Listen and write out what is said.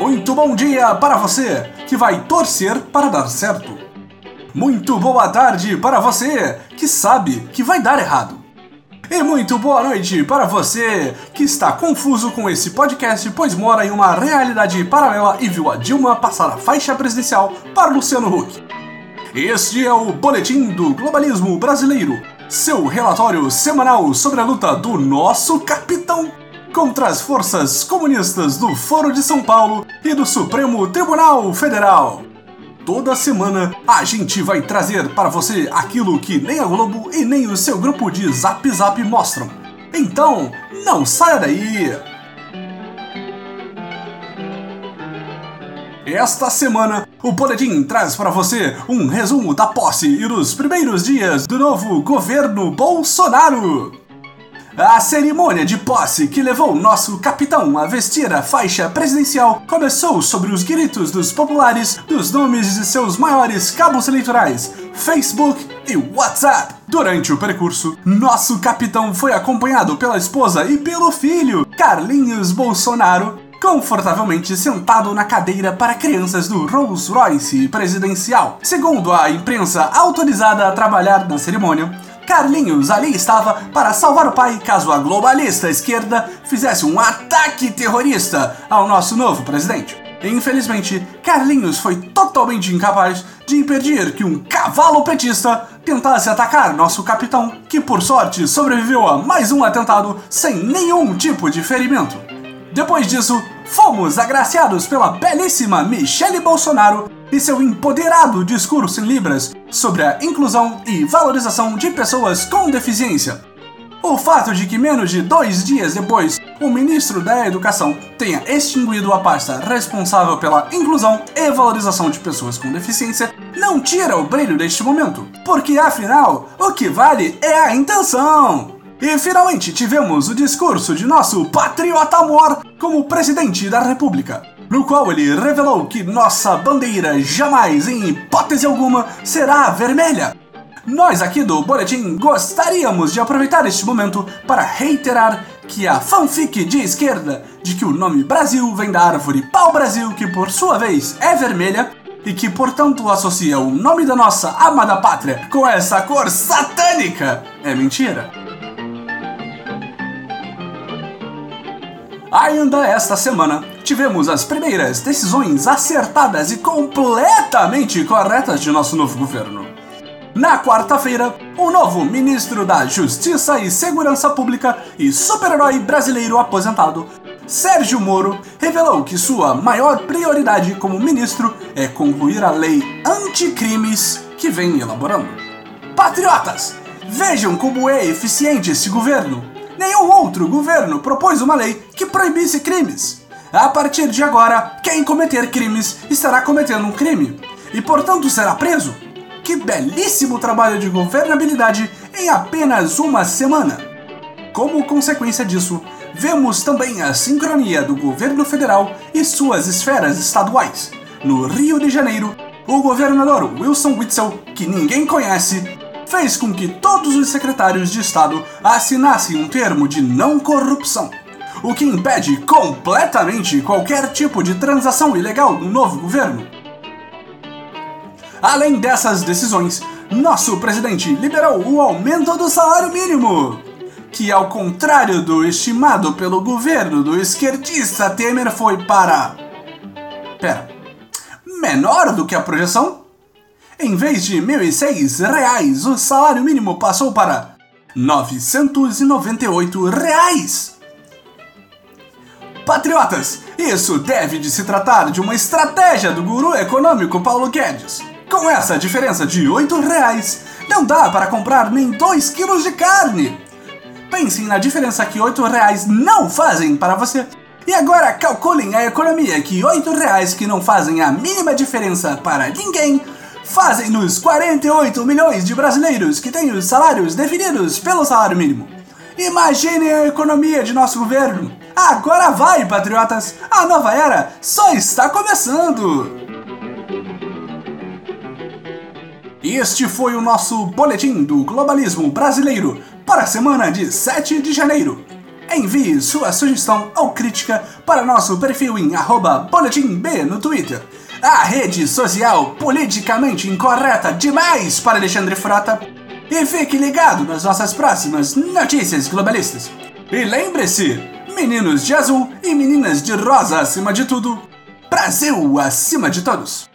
Muito bom dia para você que vai torcer para dar certo. Muito boa tarde para você que sabe que vai dar errado. E muito boa noite para você que está confuso com esse podcast, pois mora em uma realidade paralela e viu a Dilma passar a faixa presidencial para Luciano Huck. Este é o Boletim do Globalismo Brasileiro, seu relatório semanal sobre a luta do nosso capitão contra as forças comunistas do Foro de São Paulo e do Supremo Tribunal Federal. Toda semana a gente vai trazer para você aquilo que nem a Globo e nem o seu grupo de Zap Zap mostram. Então, não saia daí! Esta semana, o Boletim traz para você um resumo da posse e dos primeiros dias do novo governo Bolsonaro. A cerimônia de posse que levou nosso capitão a vestir a faixa presidencial começou sobre os gritos dos populares dos nomes de seus maiores cabos eleitorais, Facebook e WhatsApp. Durante o percurso, nosso capitão foi acompanhado pela esposa e pelo filho, Carlinhos Bolsonaro, confortavelmente sentado na cadeira para crianças do Rolls Royce presidencial. Segundo a imprensa autorizada a trabalhar na cerimônia, Carlinhos ali estava para salvar o pai caso a globalista esquerda fizesse um ataque terrorista ao nosso novo presidente. Infelizmente, Carlinhos foi totalmente incapaz de impedir que um cavalo petista tentasse atacar nosso capitão, que por sorte sobreviveu a mais um atentado sem nenhum tipo de ferimento. Depois disso, fomos agraciados pela belíssima Michele Bolsonaro e seu empoderado discurso em Libras sobre a inclusão e valorização de pessoas com deficiência. O fato de que menos de 2 dias depois, o ministro da Educação tenha extinguido a pasta responsável pela inclusão e valorização de pessoas com deficiência não tira o brilho deste momento, porque afinal, o que vale é a intenção. E finalmente tivemos o discurso de nosso patriota amor como presidente da República, no qual ele revelou que nossa bandeira jamais, em hipótese alguma, será vermelha. Nós aqui do Boletim gostaríamos de aproveitar este momento para reiterar que a fanfic de esquerda de que o nome Brasil vem da árvore pau-brasil, que por sua vez é vermelha, e que portanto associa o nome da nossa amada pátria com essa cor satânica, é mentira. Ainda esta semana, tivemos as primeiras decisões acertadas e completamente corretas de nosso novo governo. Na quarta-feira, o novo ministro da Justiça e Segurança Pública e super-herói brasileiro aposentado, Sérgio Moro, revelou que sua maior prioridade como ministro é concluir a lei anticrimes que vem elaborando. Patriotas, vejam como é eficiente esse governo. Nenhum outro governo propôs uma lei que proibisse crimes. A partir de agora, quem cometer crimes estará cometendo um crime e, portanto, será preso. Que belíssimo trabalho de governabilidade em apenas uma semana! Como consequência disso, vemos também a sincronia do governo federal e suas esferas estaduais. No Rio de Janeiro, o governador Wilson Witzel, que ninguém conhece, fez com que todos os secretários de Estado assinassem um termo de não corrupção, o que impede completamente qualquer tipo de transação ilegal do novo governo. Além dessas decisões, nosso presidente liberou o aumento do salário mínimo, que ao contrário do estimado pelo governo do esquerdista Temer foi para... menor do que a projeção? Em vez de R$ 1.006, o salário mínimo passou para R$ 998. Patriotas, isso deve de se tratar de uma estratégia do guru econômico Paulo Guedes. Com essa diferença de R$ 8,00, não dá para comprar nem 2 quilos de carne. Pensem na diferença que R$ 8,00 não fazem para você. E agora calculem a economia que R$ 8,00 que não fazem a mínima diferença para ninguém fazem nos 48 milhões de brasileiros que têm os salários definidos pelo salário mínimo. Imaginem a economia de nosso governo. Agora vai, patriotas! A nova era só está começando! Este foi o nosso Boletim do Globalismo Brasileiro para a semana de 7 de janeiro. envie sua sugestão ou crítica para nosso perfil em @boletimb no Twitter. A rede social politicamente incorreta demais para Alexandre Frota. E fique ligado nas nossas próximas notícias globalistas. E lembre-se, meninos de azul e meninas de rosa acima de tudo, Brasil acima de todos.